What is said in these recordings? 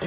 You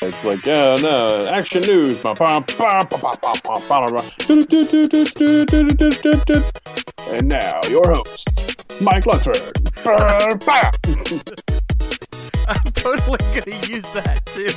It's like, no, action news. And now, your host, Mike Luxford. I'm totally gonna use that, too.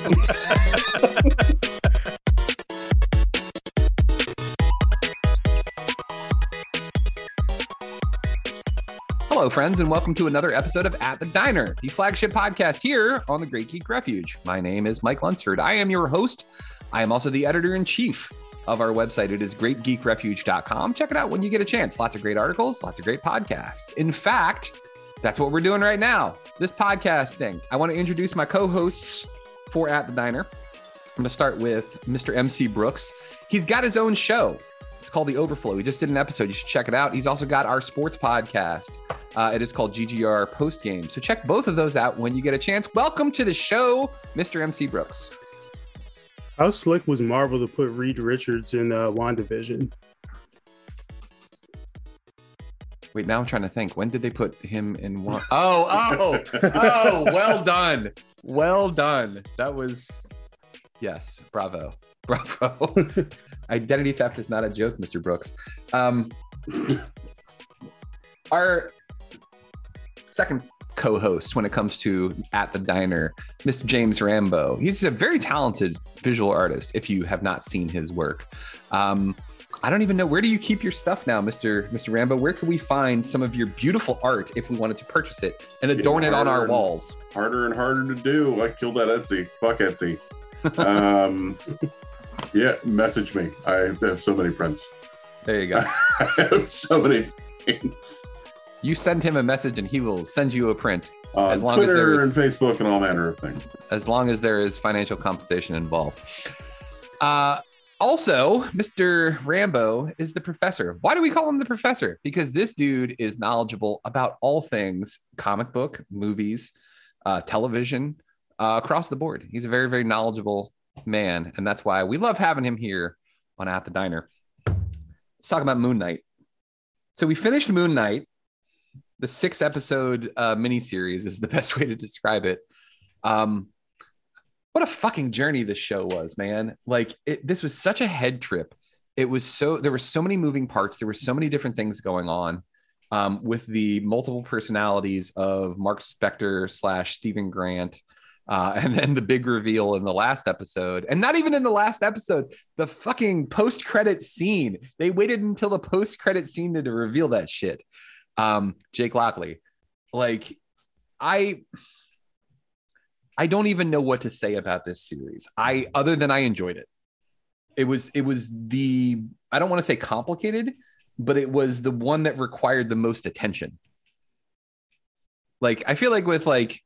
Hello, friends, and welcome to another episode of At The Diner, the flagship podcast here on the Great Geek Refuge. My name is Mike Lunsford. I am your host. I am also the editor-in-chief of our website. It is greatgeekrefuge.com. Check it out when you get a chance. Lots of great articles, lots of great podcasts. In fact, that's what we're doing right now, this podcast thing. I want to introduce my co-hosts for At The Diner. I'm going to start with Mr. MC Brooks. He's got his own show. It's called The Overflow. We just did an episode. You should check it out. He's also got our sports podcast. It is called GGR Postgame. So check both of those out when you get a chance. Welcome to the show, Mr. MC Brooks. How slick was Marvel to put Reed Richards in WandaVision? Wait, now I'm trying to think. When did they put him in WandaVision? Oh, well done. Well done. That was, yes, bravo. Bravo. Identity theft is not a joke, Mr. Brooks. Our second co-host when it comes to At The Diner, Mr. James Rambo. He's a very talented visual artist, if you have not seen his work. I don't even know, where do you keep your stuff now, Mr. Rambo? Where can we find some of your beautiful art if we wanted to purchase it and adorn it on our walls? Harder and harder to do. I killed that Etsy. Fuck Etsy. Yeah, message me. I have so many prints. There you go. I have so many things. You send him a message and he will send you a print. As long Twitter as there is, and Facebook and all manner of things. As long as there is financial compensation involved. Also, Mr. Rambo is the professor. Why do we call him the professor? Because this dude is knowledgeable about all things comic book, movies, television, across the board. He's a very, very knowledgeable man, and that's why we love having him here on At The Diner. Let's talk about Moon Knight. So we finished Moon Knight. The 6-episode miniseries is the best way to describe it. What a fucking journey this show was, man. Like, this was such a head trip. It was so, there were so many moving parts. There were so many different things going on with the multiple personalities of Mark Spector / Stephen Grant. And then the big reveal in the last episode, and not even in the last episode, the fucking post-credit scene. They waited until the post-credit scene to reveal that shit. Jake Lockley. Like, I don't even know what to say about this series. Other than I enjoyed it. It was the, I don't want to say complicated, but it was the one that required the most attention. Like, I feel like with like,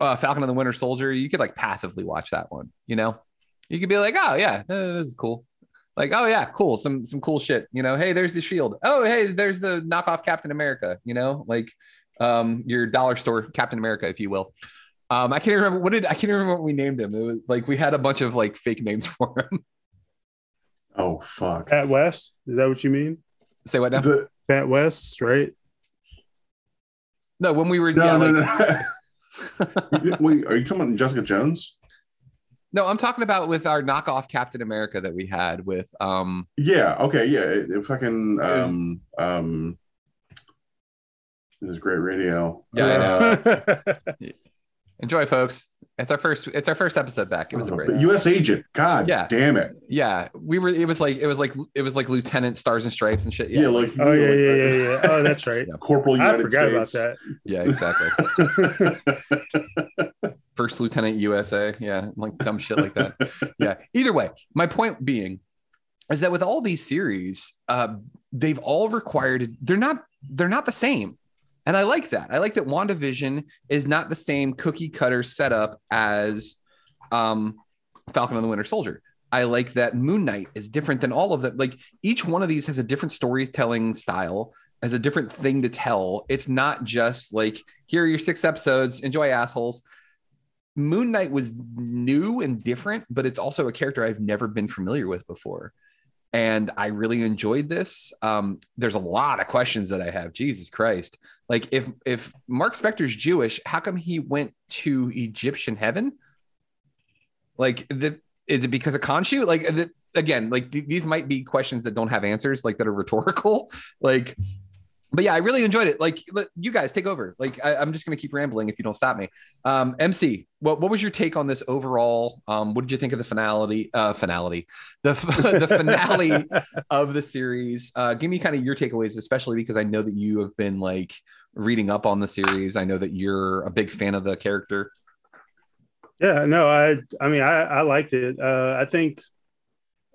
Falcon and the Winter Soldier, you could like passively watch that one, you know? You could be like, oh yeah, this is cool. Like, oh yeah, cool, some cool shit, you know? Hey, there's the shield. Oh, hey, there's the knockoff Captain America, you know? Like, your dollar store Captain America, if you will. I can't remember what we named him. It was like we had a bunch of like fake names for him. Oh fuck. At West? Is that what you mean? Say what now? Bat West, right? No, when we were no. Wait, are you talking about Jessica Jones? No, I'm talking about with our knockoff Captain America that we had with this is great radio. Yeah, I know. Enjoy, folks. It's our first episode back. It was a break. U.S. Agent. God damn it. Yeah. It was like Lieutenant Stars and Stripes and shit. Yeah. Yeah. Oh, that's right. Yeah. Corporal United States. I forgot about that. Yeah, exactly. First Lieutenant USA. Yeah. Like dumb shit like that. Yeah. Either way, my point being is that with all these series, they've all required, they're not the same. And I like that. I like that WandaVision is not the same cookie cutter setup as Falcon and the Winter Soldier. I like that Moon Knight is different than all of them. Like each one of these has a different storytelling style, has a different thing to tell. It's not just like, here are your 6 episodes, enjoy assholes. Moon Knight was new and different, but it's also a character I've never been familiar with before. And I really enjoyed this. There's a lot of questions that I have. Jesus Christ. Like if Mark Spector's Jewish, how come he went to Egyptian heaven? Like is it because of Khonshu? Like these might be questions that don't have answers, like that are rhetorical. Like, but yeah, I really enjoyed it. Like you guys take over. Like I'm just going to keep rambling if you don't stop me. MC, what was your take on this overall? What did you think of the finale of the series? Give me kind of your takeaways, especially because I know that you have been like reading up on the series. I know that you're a big fan of the character. Yeah, no, I mean, I liked it. I think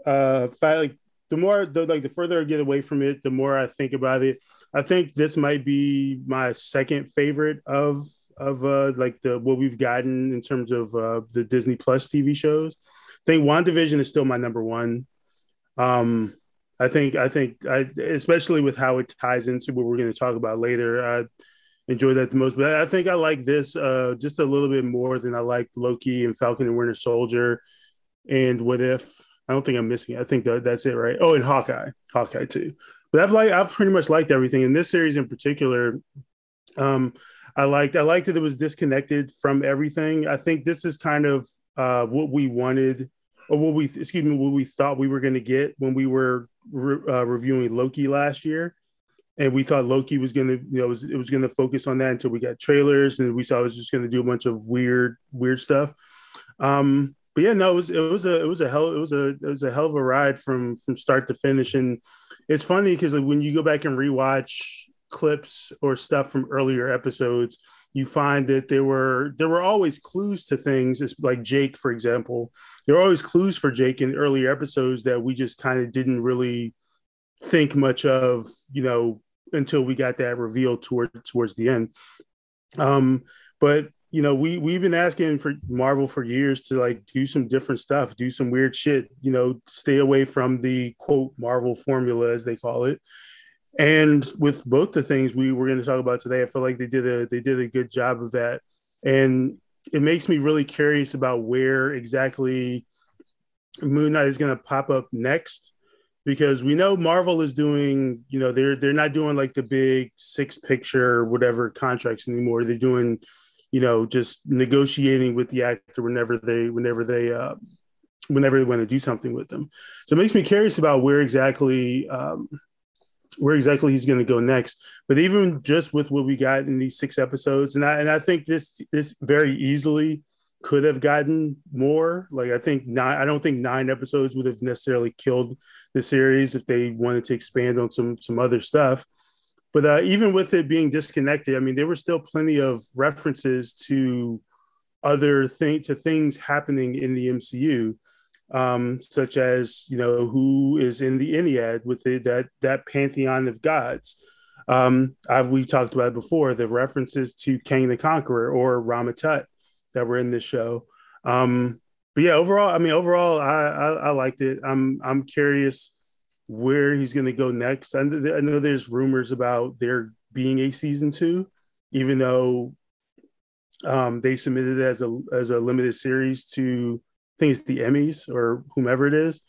the further I get away from it, the more I think about it. I think this might be my second favorite of what we've gotten in terms of the Disney Plus TV shows. I think WandaVision is still my number one. I think, especially with how it ties into what we're going to talk about later, I enjoy that the most. But I think I like this just a little bit more than I liked Loki and Falcon and Winter Soldier and What If. I don't think I'm missing it. I think that's it, right? Oh, and Hawkeye too. But I've pretty much liked everything in this series in particular. I liked that it was disconnected from everything. I think this is kind of what we wanted, or what we thought we were going to get when we were reviewing Loki last year, and we thought Loki was going to, it was going to focus on that until we got trailers, and we saw it was just going to do a bunch of weird stuff. But yeah, no, it was a hell of a ride from start to finish, and it's funny because when you go back and rewatch clips or stuff from earlier episodes, you find that there were always clues to things. It's like Jake, for example, there were always clues for Jake in earlier episodes that we just kind of didn't really think much of, until we got that reveal towards the end. But we've been asking for Marvel for years to like do some different stuff, do some weird shit, stay away from the quote Marvel formula, as they call it. And with both the things we were going to talk about today, I feel like they did a good job of that. And it makes me really curious about where exactly Moon Knight is going to pop up next, because we know Marvel is doing, they're not doing like the big 6-picture, whatever contracts anymore. They're doing, just negotiating with the actor whenever they want to do something with them. So it makes me curious about where exactly he's going to go next. But even just with what we got in these 6 episodes, and I think this very easily could have gotten more. Like I don't think 9 episodes would have necessarily killed the series if they wanted to expand on some other stuff. But even with it being disconnected, I mean, there were still plenty of references to things happening in the MCU, such as, who is in the Ennead with that pantheon of gods. We've talked about it before, the references to Kang the Conqueror or Rama Tut that were in this show. But yeah, overall, I liked it. I'm curious where he's going to go next. I know there's rumors about there being a season 2, even though they submitted it as a limited series to, I think it's the Emmys or whomever it is.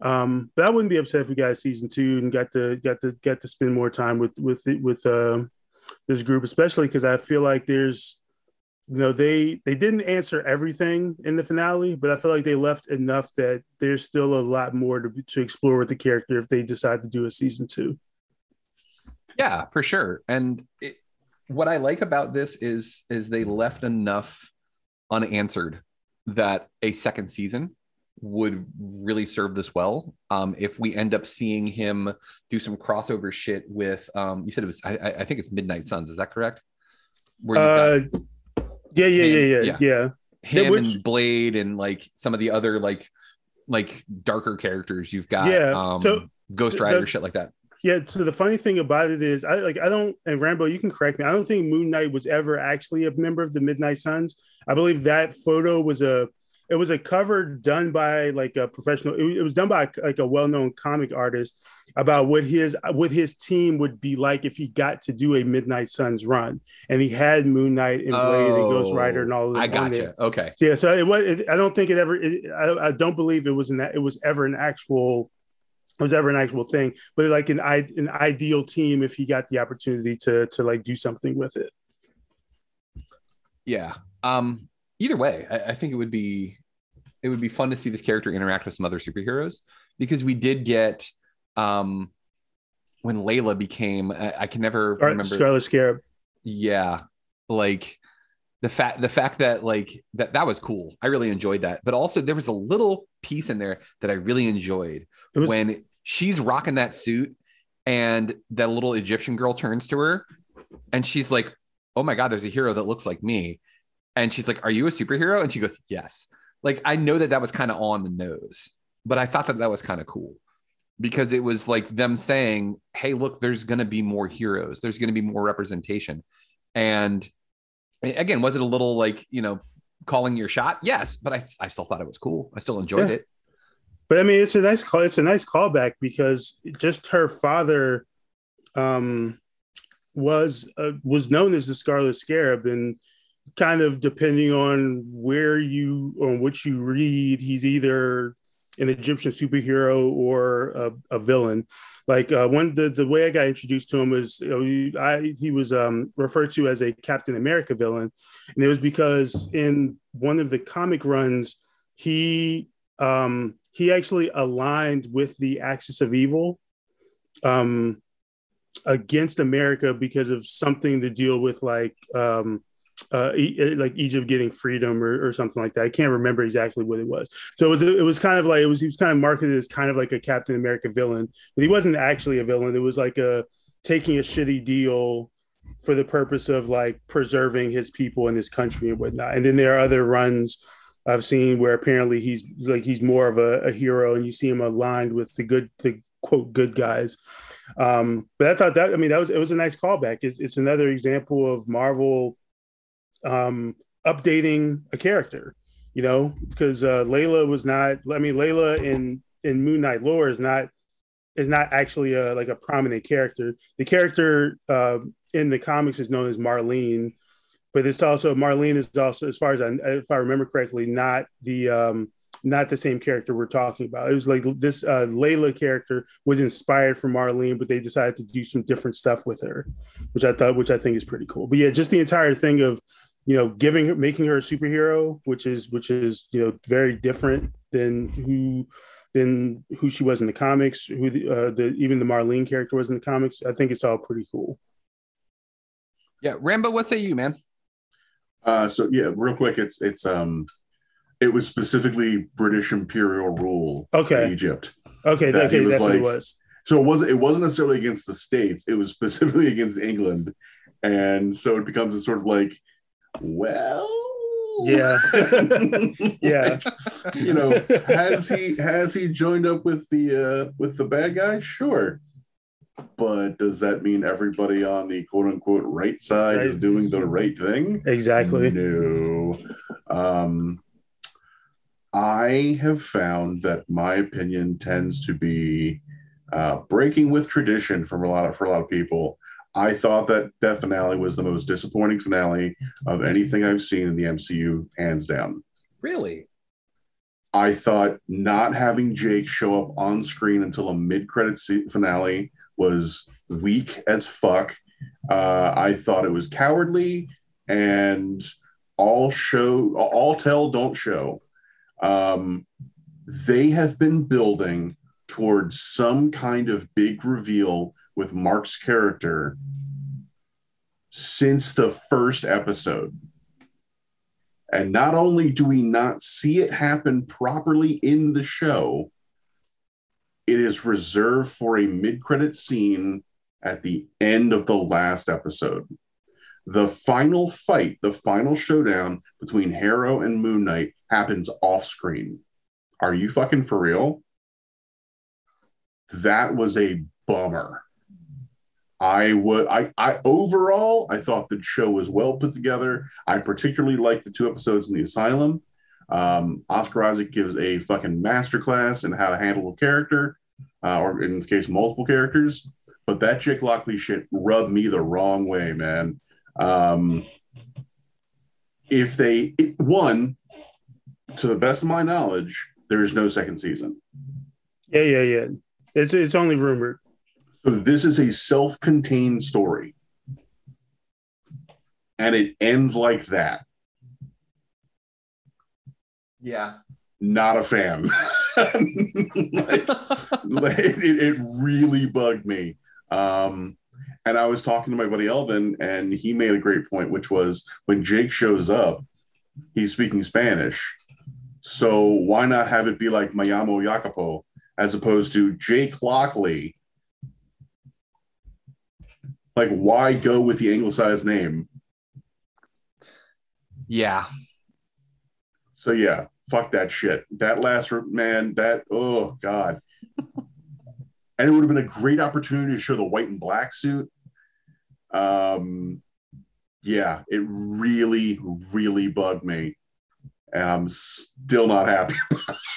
But I wouldn't be upset if we got a season two and got to spend more time with this group, especially because I feel like there's, you know, they didn't answer everything in the finale, but I feel like they left enough that there's still a lot more to explore with the character if they decide to do a season two. Yeah, for sure. And what I like about this is they left enough unanswered that a second season would really serve this well. If we end up seeing him do some crossover shit with, you said it was, I think it's Midnight Suns. Is that correct? Yeah. Him and Blade and like some of the other like darker characters you've got. Yeah. So Ghost Rider, shit like that. Yeah. So the funny thing about it is, and Rambo, you can correct me, I don't think Moon Knight was ever actually a member of the Midnight Suns. I believe that photo was a cover done by like a professional. It was done by like a well-known comic artist about what his team would be like if he got to do a Midnight Suns run, and he had Moon Knight and Blade and Ghost Rider and all of that. I gotcha. Okay. So, yeah. So it was. I don't believe it was in that. It was ever an actual thing, but like an ideal team if he got the opportunity to like do something with it. Yeah. Either way, I think it would be fun to see this character interact with some other superheroes, because we did get when Layla became I can never remember Scarlet Scarab. Yeah, like the fact that like that was cool. I really enjoyed that, but also there was a little piece in there that I really enjoyed when she's rocking that suit and that little Egyptian girl turns to her and she's like, "Oh my God, there's a hero that looks like me." And she's like, "Are you a superhero?" And she goes, "Yes." Like, I know that was kind of on the nose, but I thought that was kind of cool, because it was like them saying, "Hey, look, there's going to be more heroes. There's going to be more representation." And again, was it a little like, you know, calling your shot? Yes, but I still thought it was cool. I still enjoyed it. But I mean, it's a nice call. It's a nice callback, because just her father was known as the Scarlet Scarab, and kind of depending on what you read, he's either an Egyptian superhero or a villain. Like the way I got introduced to him was, you know, he was referred to as a Captain America villain, and it was because in one of the comic runs, he actually aligned with the Axis of Evil against America because of something to deal with like Egypt getting freedom or something like that. I can't remember exactly what it was. So it was kind of like he was kind of marketed as kind of like a Captain America villain, but he wasn't actually a villain. It was like taking a shitty deal for the purpose of like preserving his people and his country and whatnot. And then there are other runs I've seen where apparently he's more of a hero, and you see him aligned with the quote good guys. But I thought that was a nice callback. It's another example of Marvel updating a character, you know, because Layla was not, I mean, Layla in Moon Knight lore is not actually a prominent character. The character in the comics is known as Marlene, but Marlene is also, as far as if I remember correctly, not the same character we're talking about. It was like this Layla character was inspired from Marlene, but they decided to do some different stuff with her, which I think is pretty cool. But yeah, just the entire thing of, you know, making her a superhero, which is, you know, very different than who she was in the comics, even the Marlene character was in the comics. I think it's all pretty cool. Yeah. Rambo, what say you, man? So yeah, real quick, it was specifically British imperial rule in Egypt. Okay, that's what it was. So it wasn't necessarily against the states. It was specifically against England, and so it becomes a sort of like, well, yeah, yeah. Like, you know, has he joined up with the bad guy? Sure, but does that mean everybody on the quote unquote right side is doing the right thing? Exactly. No. I have found that my opinion tends to be breaking with tradition for a lot of people. I thought that finale was the most disappointing finale of anything I've seen in the MCU, hands down. Really? I thought not having Jake show up on screen until a mid-credits finale was weak as fuck. I thought it was cowardly and all tell, don't show. They have been building towards some kind of big reveal with Mark's character since the first episode. And not only do we not see it happen properly in the show, it is reserved for a mid-credit scene at the end of the last episode. The final fight, the final showdown between Harrow and Moon Knight happens off screen. Are you fucking for real? That was a bummer. Overall, I thought the show was well put together. I particularly liked the two episodes in the asylum. Oscar Isaac gives a fucking masterclass in how to handle a character, or in this case, multiple characters. But that Jake Lockley shit rubbed me the wrong way, man. To the best of my knowledge, there is no second season. Yeah. It's only rumored. So this is a self-contained story. And it ends like that. Yeah. Not a fan. It really bugged me. And I was talking to my buddy Elvin, and he made a great point, which was when Jake shows up, he's speaking Spanish. So why not have it be like Me Llamo Jacopo as opposed to Jake Lockley? Like, why go with the anglicized name? Yeah. So, yeah, fuck that shit. That last, man, that, oh, God. And it would have been a great opportunity to show the white and black suit. Yeah, it really, really bugged me. And I'm still not happy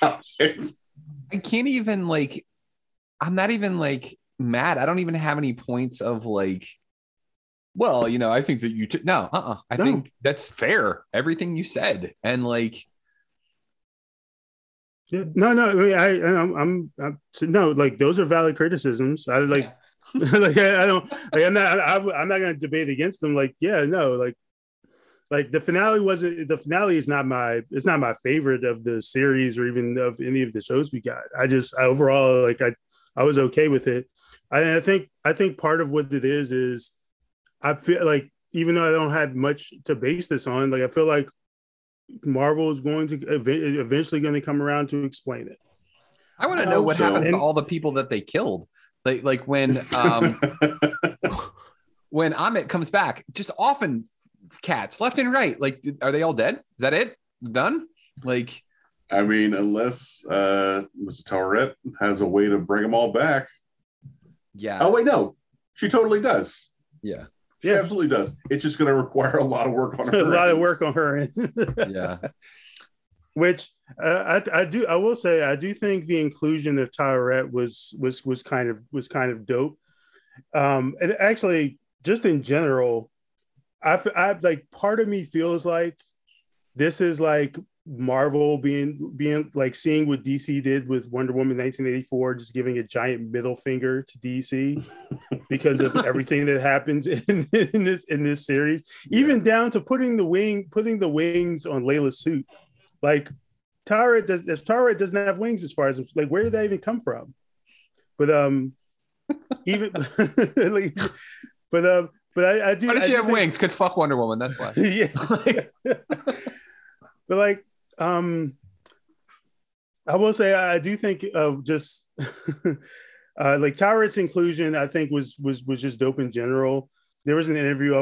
about it. I can't even, like, I'm not even, like, mad. I don't even have any points of like, well, you know, I think that you I think that's fair, everything you said, and like, yeah, no, I mean, I'm like, those are valid criticisms. I like, yeah. Like, I don't, like, I'm not going to debate against them. Like, yeah, no, like it's not my favorite of the series or even of any of the shows we got. I was okay with it. I think part of what it is I feel like, even though I don't have much to base this on, like, I feel like Marvel is going to eventually going to come around to explain it. I want to know what happens to all the people that they killed. Like when when Amit comes back, just often cats left and right. Like, are they all dead? Is that it? Done? Like, I mean, unless Mr. Taweret has a way to bring them all back. Yeah. Oh, wait, no. She totally does. Yeah. She absolutely does. It's just going to require a lot of work on her end. Yeah. Which I will say, I do think the inclusion of Taweret was kind of dope. And actually, just in general, I like, part of me feels like this is like Marvel being like, seeing what DC did with Wonder Woman 1984, just giving a giant middle finger to DC because of everything that happens in this series, even down to putting the wings on Layla's suit. Like, Taweret doesn't have wings, as far as, like, where did that even come from? But I do. Why does she have wings? Because fuck Wonder Woman. That's why. Yeah. But like, I will say, I do think of just like, Taweret's inclusion, I think was just dope in general. There was an interview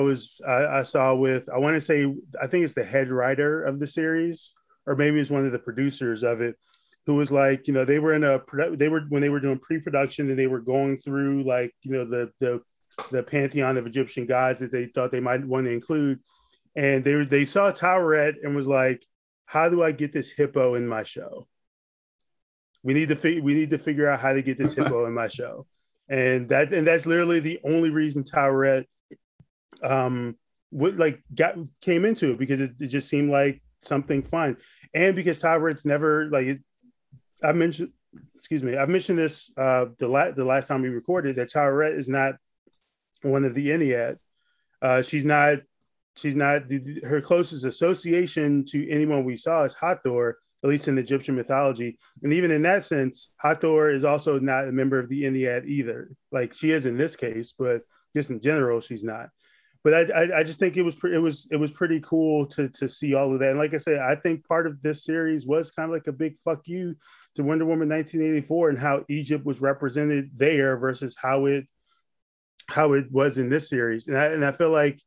I saw with, I want to say, I think it's the head writer of the series, or maybe it's one of the producers of it, who was like, you know, when they were doing pre-production, and they were going through, like, you know, the pantheon of Egyptian gods that they thought they might want to include. And they saw Taweret and was like, how do I get this hippo in my show? We need to figure out how to get this hippo in my show. And that's literally the only reason Taweret came into it, because it just seemed like something fun. And because Taweret's never, like I mentioned, I've mentioned this the last time we recorded, that Taweret is not one of the Ennead. She's not. Her closest association to anyone we saw is Hathor, at least in Egyptian mythology. And even in that sense, Hathor is also not a member of the Ennead either. Like she is in this case, but just in general, she's not. But I just think it was pretty cool to see all of that. And like I said, I think part of this series was kind of like a big fuck you to Wonder Woman 1984 and how Egypt was represented there versus how it was in this series. And I feel like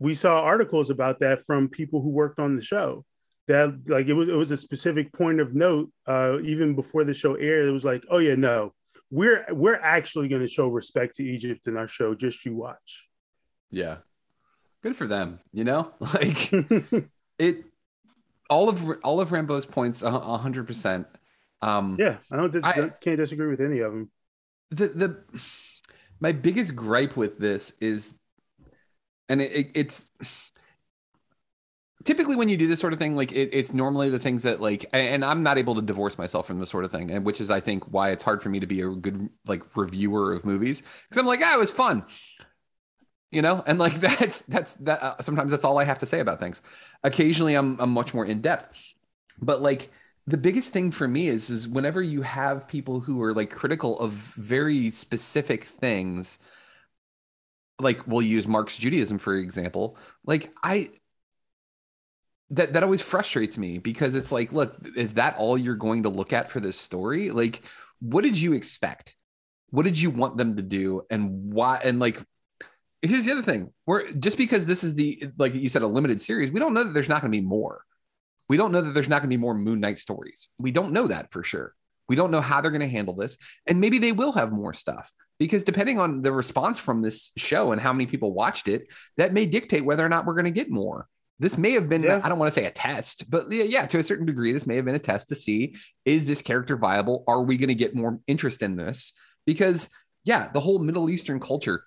we saw articles about that from people who worked on the show, that like it was a specific point of note even before the show aired. It was like, oh yeah, no, we're actually going to show respect to Egypt in our show. Just you watch. Yeah. Good for them. You know, like it, all of Rambo's points, 100%. Yeah. I can't disagree with any of them. My biggest gripe with this is, and it's typically when you do this sort of thing, like it's normally the things that like, and I'm not able to divorce myself from this sort of thing. And which is, I think, why it's hard for me to be a good like reviewer of movies. Cause I'm like, it was fun. You know, and like that's sometimes that's all I have to say about things. Occasionally I'm much more in depth, but like the biggest thing for me is whenever you have people who are like critical of very specific things, like we'll use Marx Judaism, for example, like that always frustrates me because it's like, look, is that all you're going to look at for this story? Like, what did you expect? What did you want them to do? And why? And like, here's the other thing. We're just because this is the, like you said, a limited series, we don't know that there's not going to be more. We don't know that there's not going to be more Moon Knight stories. We don't know that for sure. We don't know how they're going to handle this. And maybe they will have more stuff because depending on the response from this show and how many people watched it, that may dictate whether or not we're going to get more. This may have been, I don't want to say a test, but yeah, to a certain degree, this may have been a test to see, is this character viable? Are we going to get more interest in this? Because yeah, the whole Middle Eastern culture,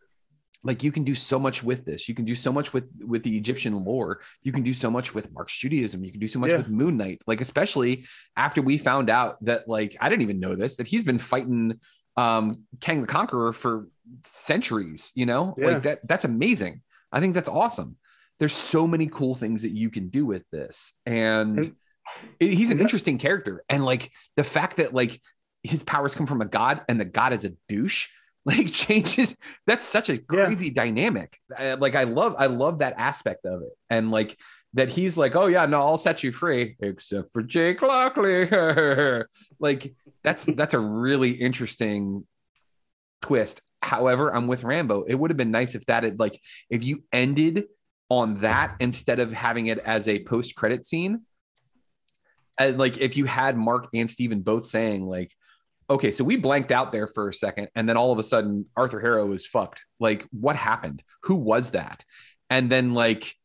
like you can do so much with this. You can do so much with the Egyptian lore. You can do so much with Marx Judaism. You can do so much with Moon Knight. Like, especially after we found out that, like, I didn't even know this, that he's been fighting Kang the Conqueror for centuries, you know? Yeah. Like that's amazing. I think that's awesome. There's so many cool things that you can do with this. And he's an interesting character. And like the fact that like his powers come from a god and the god is a douche, like changes, that's such a crazy dynamic. Like I love that aspect of it. And like that he's like, oh yeah, no, I'll set you free except for Jake Lockley. Like that's a really interesting twist. However, I'm with Rambo. It would have been nice if that had, like, if you ended on that instead of having it as a post-credit scene. And like if you had Mark and Steven both saying like, okay, so we blanked out there for a second, and then all of a sudden Arthur Harrow is fucked. Like, what happened? Who was that? And then like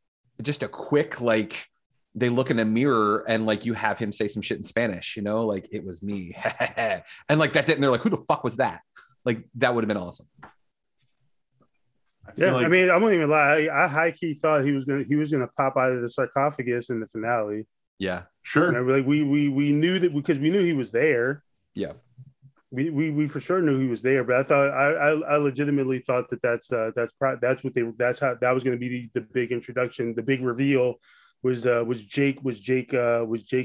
just a quick, like they look in a mirror and like you have him say some shit in Spanish, you know, like it was me. And like that's it. And they're like, who the fuck was that? Like that would have been awesome. I mean, I won't even lie. I high key thought he was gonna pop out of the sarcophagus in the finale. Yeah, sure. And like we knew that because we knew he was there. Yeah. We for sure knew he was there, but I thought I legitimately thought that's how that was going to be the big introduction, the big reveal was Jake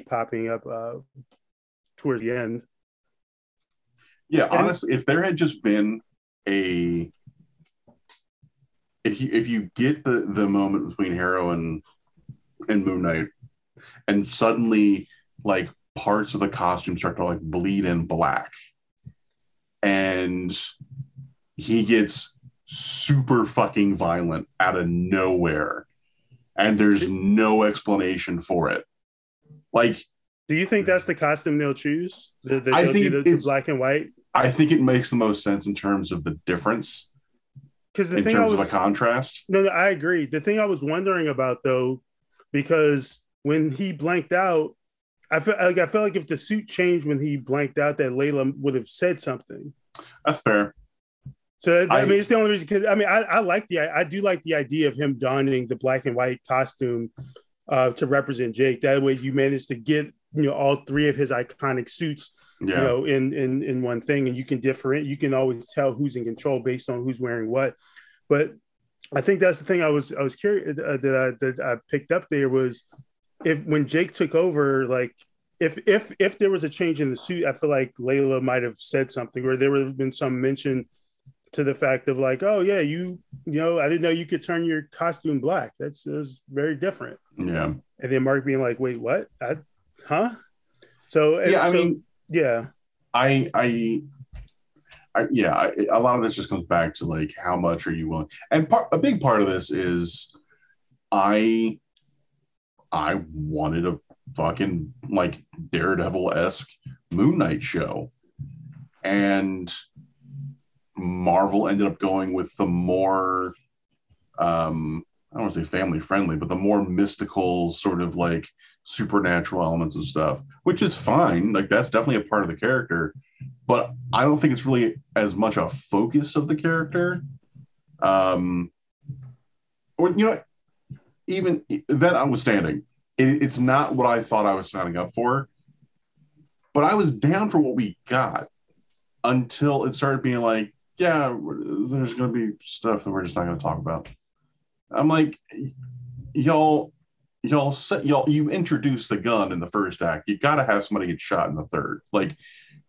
popping up towards the end. Yeah, honestly, if there had just been if you get the moment between Harrow and Moon Knight, and suddenly like parts of the costume start to like bleed in black. And he gets super fucking violent out of nowhere. And there's no explanation for it. Like, do you think that's the costume they'll choose? I think the black and white? I think it makes the most sense in terms of the difference. Because in terms of a contrast. No, I agree. The thing I was wondering about, though, because when he blanked out, I felt like if the suit changed when he blanked out, that Layla would have said something. That's fair. So I mean, it's the only reason. Cause, I mean, I do like the idea of him donning the black and white costume to represent Jake. That way you manage to get, you know, all three of his iconic suits, you know, in one thing, and you can different, you can always tell who's in control based on who's wearing what. But I think that's the thing I was curious that I picked up there was when Jake took over, like if there was a change in the suit, I feel like Layla might have said something, or there would have been some mention to the fact of like, oh yeah, you know, I didn't know you could turn your costume black. That's very different. Yeah. And then Mark being like, wait, what? So yeah, I mean, a lot of this just comes back to like, how much are you willing? And a big part of this is I wanted a fucking like Daredevil-esque Moon Knight show, and Marvel ended up going with the more I don't want to say family friendly, but the more mystical sort of like supernatural elements and stuff, which is fine. Like that's definitely a part of the character, but I don't think it's really as much a focus of the character. Or, you know, even that notwithstanding, it's not what I thought I was signing up for, but I was down for what we got until it started being like, yeah, there's going to be stuff that we're just not going to talk about. I'm like, you introduced the gun in the first act. You got to have somebody get shot in the third. Like,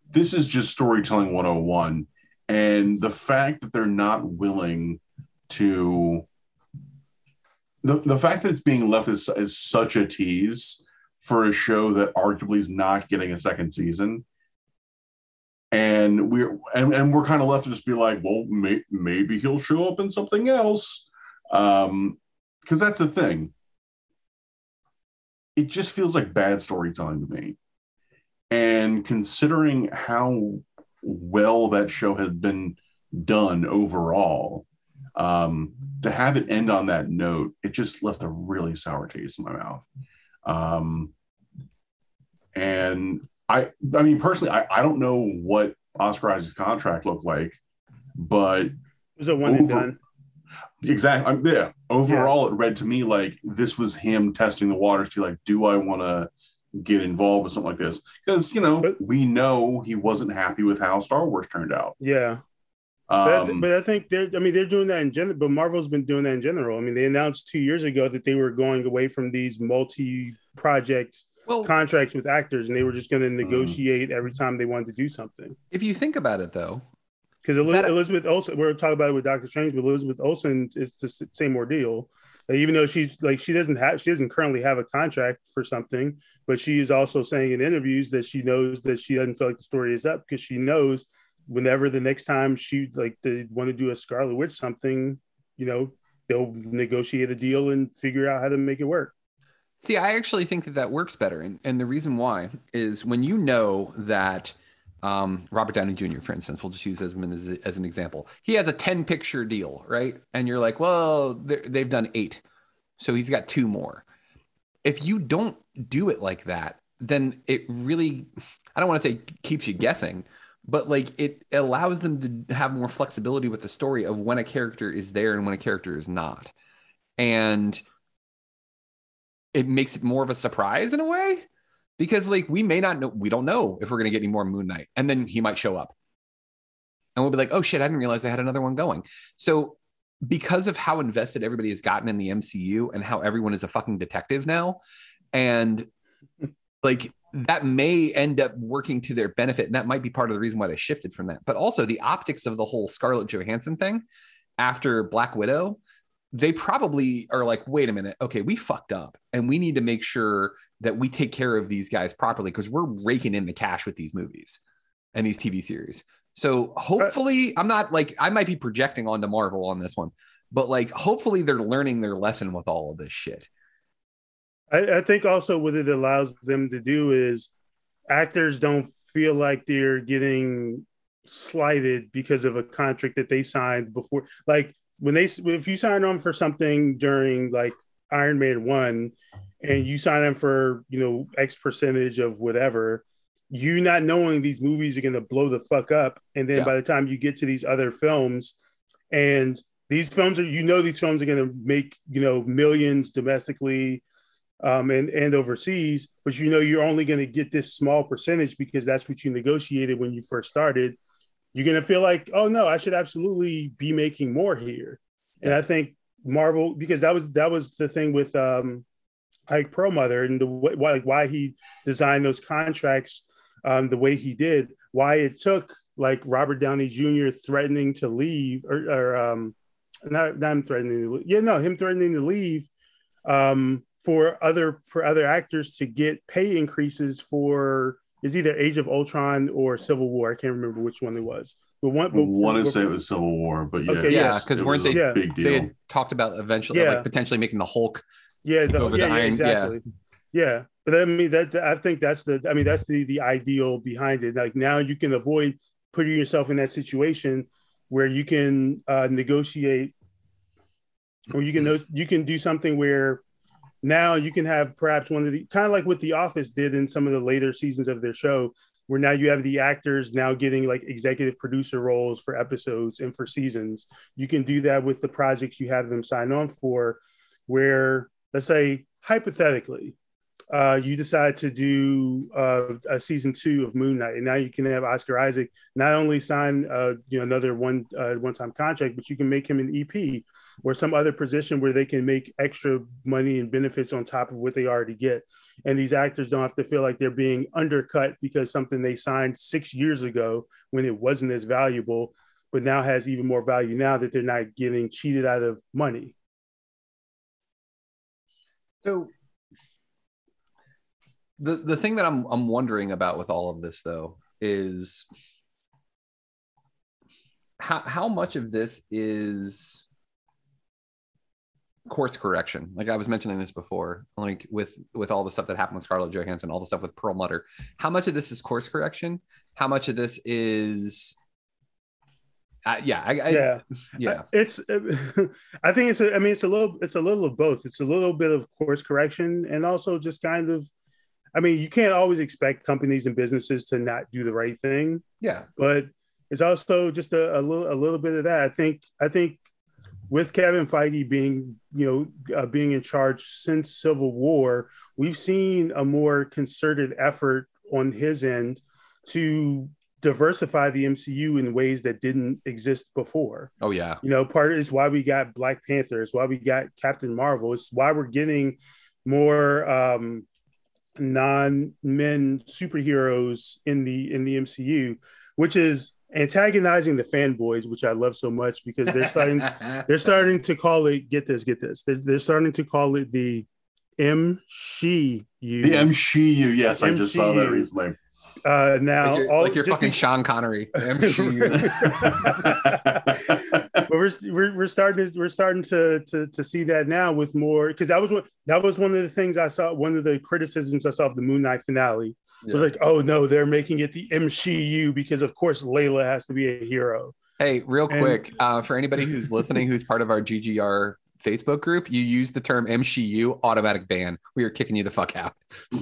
this is just storytelling 101. And the fact that they're not willing to... The fact that it's being left as such a tease for a show that arguably is not getting a second season, and we're kind of left to just be like, well, maybe he'll show up in something else, because that's the thing. It just feels like bad storytelling to me, and considering how well that show has been done overall. To have it end on that note, it just left a really sour taste in my mouth. And I mean, personally, I don't know what Oscar Isaac's contract looked like, but it was a one and done. Exactly. Overall, it read to me like this was him testing the waters to like, do I want to get involved with something like this? Because, you know, we know he wasn't happy with how Star Wars turned out. Yeah. But I think they're doing that in general, but Marvel's been doing that in general. I mean, they announced 2 years ago that they were going away from these multi-project contracts with actors, and they were just going to negotiate every time they wanted to do something. If you think about it, though, because Elizabeth Olsen, we're talking about it with Doctor Strange, but Elizabeth Olsen is the same ordeal. Like, even though she's like, she doesn't currently have a contract for something, but she is also saying in interviews that she knows that she doesn't feel like the story is up, because she knows whenever the next time she like they want to do a Scarlet Witch something, you know, they'll negotiate a deal and figure out how to make it work. See, I actually think that works better. And the reason why is when you know that Robert Downey Jr., for instance, we'll just use him as an example. He has a 10-picture deal, right? And you're like, well, they've done 8. So he's got 2 more. If you don't do it like that, then it really, I don't want to say keeps you guessing, but like it allows them to have more flexibility with the story of when a character is there and when a character is not. And it makes it more of a surprise in a way, because like we don't know if we're going to get any more Moon Knight, and then he might show up and we'll be like, oh shit, I didn't realize they had another one going. So because of how invested everybody has gotten in the MCU and how everyone is a fucking detective now, and like, that may end up working to their benefit. And that might be part of the reason why they shifted from that. But also the optics of the whole Scarlett Johansson thing after Black Widow, they probably are like, wait a minute. Okay, we fucked up. And we need to make sure that we take care of these guys properly, because we're raking in the cash with these movies and these TV series. So hopefully, I'm not like, I might be projecting onto Marvel on this one, but like hopefully they're learning their lesson with all of this shit. I think also what it allows them to do is actors don't feel like they're getting slighted because of a contract that they signed before. Like if you sign on for something during like Iron Man 1 and you sign on for, you know, X percentage of whatever, you not knowing these movies are going to blow the fuck up. And then by the time you get to these other films, and these films are going to make, you know, millions domestically, and overseas, but you know you're only going to get this small percentage because that's what you negotiated when you first started. You're going to feel like, oh no, I should absolutely be making more here. And I think Marvel, because that was the thing with Ike Perlmutter and the way, why he designed those contracts the way he did, why it took like Robert Downey Jr. threatening to leave him threatening to leave for other actors to get pay increases for, is either Age of Ultron or Civil War. I can't remember which one it was. But I want to say it was Civil War, but yeah. Okay, yeah, because weren't they a big deal. They had talked about eventually like potentially making the Hulk exactly. Yeah. But I mean that's the ideal behind it. Like now you can avoid putting yourself in that situation where you can negotiate, or you can do something where now you can have perhaps one of the, kind of like what The Office did in some of the later seasons of their show, where now you have the actors now getting like executive producer roles for episodes and for seasons. You can do that with the projects you have them sign on for, where let's say hypothetically, you decide to do a season 2 of Moon Knight, and now you can have Oscar Isaac not only sign another one-time contract, but you can make him an EP or some other position where they can make extra money and benefits on top of what they already get. And these actors don't have to feel like they're being undercut because something they signed 6 years ago when it wasn't as valuable, but now has even more value now that they're not getting cheated out of money. So the thing that I'm wondering about with all of this though is how much of this is course correction. Like I was mentioning this before, like with all the stuff that happened with Scarlett Johansson, all the stuff with Perlmutter, how much of this is course correction? How much of this is I think it's a little of both. It's a little bit of course correction and also just kind of, I mean, you can't always expect companies and businesses to not do the right thing. Yeah. But it's also just a little bit of that. I think with Kevin Feige being in charge since Civil War, we've seen a more concerted effort on his end to diversify the MCU in ways that didn't exist before. Oh yeah. Part of it is why we got Black Panther, it's why we got Captain Marvel, it's why we're getting more non-men superheroes in the MCU, which is antagonizing the fanboys, which I love so much because they're starting to call it, get this. They're starting to call it the MCU. The MCU, yes, MCU. I just saw that recently. Now like you're fucking Sean Connery. MCU. But we're starting to see that now with more, because that was one of the things I saw. One of the criticisms I saw of the Moon Knight finale was like, oh no, they're making it the MCU because of course Layla has to be a hero. Hey, real quick, for anybody who's listening, who's part of our GGR Facebook group, you use the term MCU, automatic ban. We are kicking you the fuck out.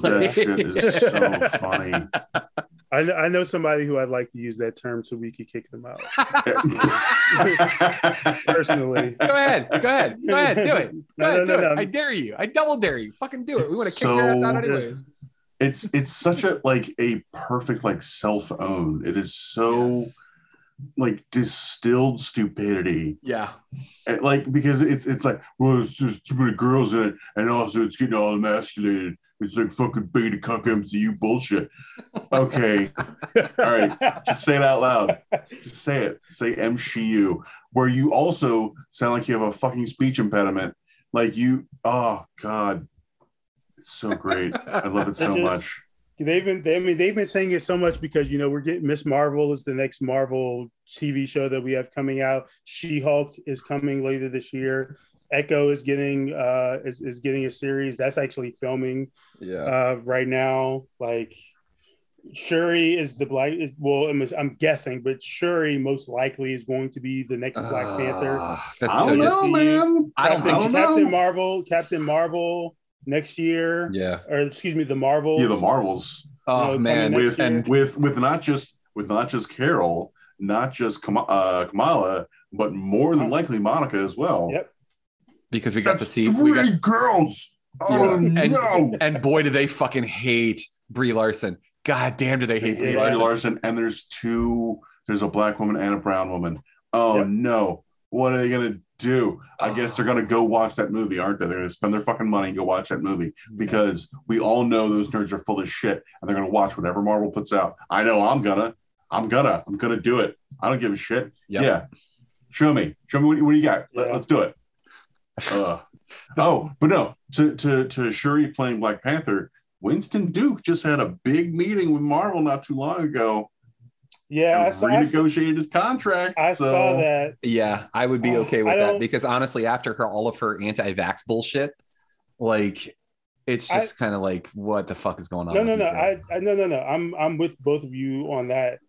That shit is so funny. I know somebody who I'd like to use that term so we could kick them out. Personally. Go ahead. Do it. Go ahead. I dare you. I double dare you. Fucking do it. We want to kick your ass out anyways. It's such a perfect self-own. It is so... Yes. Distilled stupidity. Yeah. Because it's there's too many girls in it, and also it's getting all emasculated. It's fucking beta cuck MCU bullshit. Okay. All right. Just say it out loud. Just say it. Say MCU, where you also sound like you have a fucking speech impediment. Oh God. It's so great. I love it so much. They've been saying it so much because we're getting Miss Marvel is the next Marvel TV show that we have coming out. She-Hulk is coming later this year. Echo is getting a series that's actually filming right now. Shuri is the Black. Well, I'm guessing, but Shuri most likely is going to be the next Black Panther. I don't know, man. Captain Marvel. Next year, The Marvels. Yeah, The Marvels. Oh man, with not just Carol, not just Kamala, but more than likely Monica as well. Yep. Because we got to see three girls. Oh, you know? And boy, do they fucking hate Brie Larson. God damn, do they hate Brie Larson. And there's a black woman and a brown woman. Oh, yep. No. What are they going to do? I guess they're going to go watch that movie, aren't they? They're going to spend their fucking money and go watch that movie because we all know those nerds are full of shit and they're going to watch whatever Marvel puts out. I know I'm going to do it. I don't give a shit. Yep. Yeah. Show me what do you got? Yeah. Let's do it. But no, to Shuri playing Black Panther, Winston Duke just had a big meeting with Marvel not too long ago. Yeah, renegotiated his contract. I saw that. Yeah, I would be okay with that because honestly, after all of her anti-vax bullshit, like it's just kind of like, what the fuck is going on? No. I'm with both of you on that.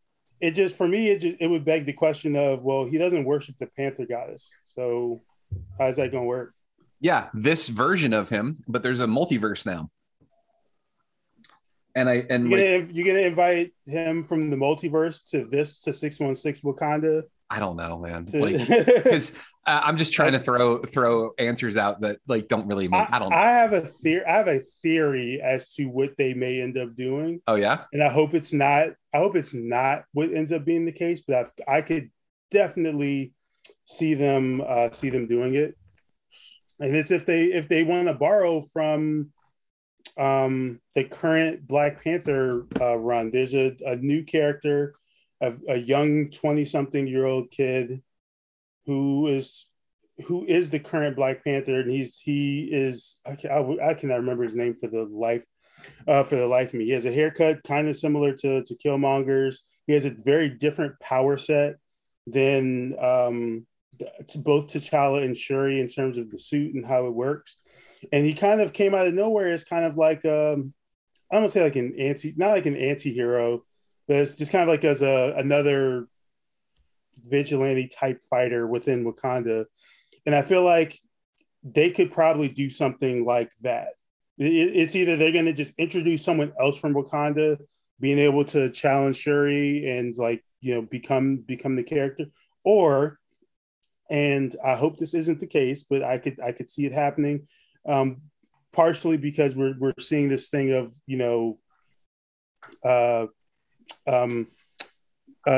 It just for me, it would beg the question of, well, he doesn't worship the Panther goddess, so how is that going to work? Yeah, this version of him, but there's a multiverse now. You're gonna invite him from the multiverse to 616 Wakanda. I don't know, man. Because I'm just trying to throw answers out that like don't really. I don't know. I have a theory as to what they may end up doing. Oh yeah, and I hope it's not what ends up being the case. But I could definitely see them doing it. And it's if they want to borrow from. The current Black Panther run. There's a new character, a young 20-something-year-old kid who is the current Black Panther, and I cannot remember his name for the life of me. He has a haircut kind of similar to Killmonger's. He has a very different power set than both T'Challa and Shuri in terms of the suit and how it works. And he kind of came out of nowhere as kind of like, I don't say like not like an anti-hero, but it's just kind of like as another vigilante type fighter within Wakanda. And I feel like they could probably do something like that. It's either they're going to just introduce someone else from Wakanda, being able to challenge Shuri and like, you know, become the character, or, and I hope this isn't the case, but I could see it happening. Partially because we're seeing this thing of,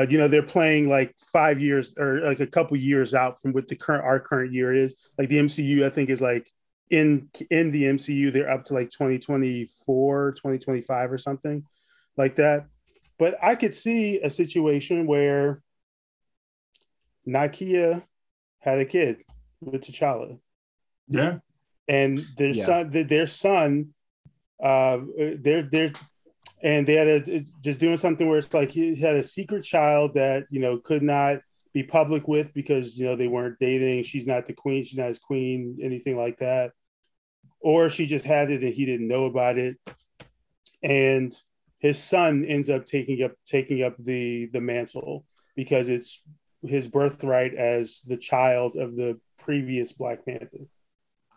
they're playing like 5 years or like a couple years out from what our current year is. Like the MCU, I think is like in the MCU, they're up to like 2024, 2025 or something like that. But I could see a situation where Nakia had a kid with T'Challa. Yeah. And their son, they had just doing something where it's like he had a secret child that, you know, could not be public with because, you know, they weren't dating. She's not the queen. She's not his queen, anything like that. Or she just had it and he didn't know about it. And his son ends up taking up the mantle because it's his birthright as the child of the previous Black Panther.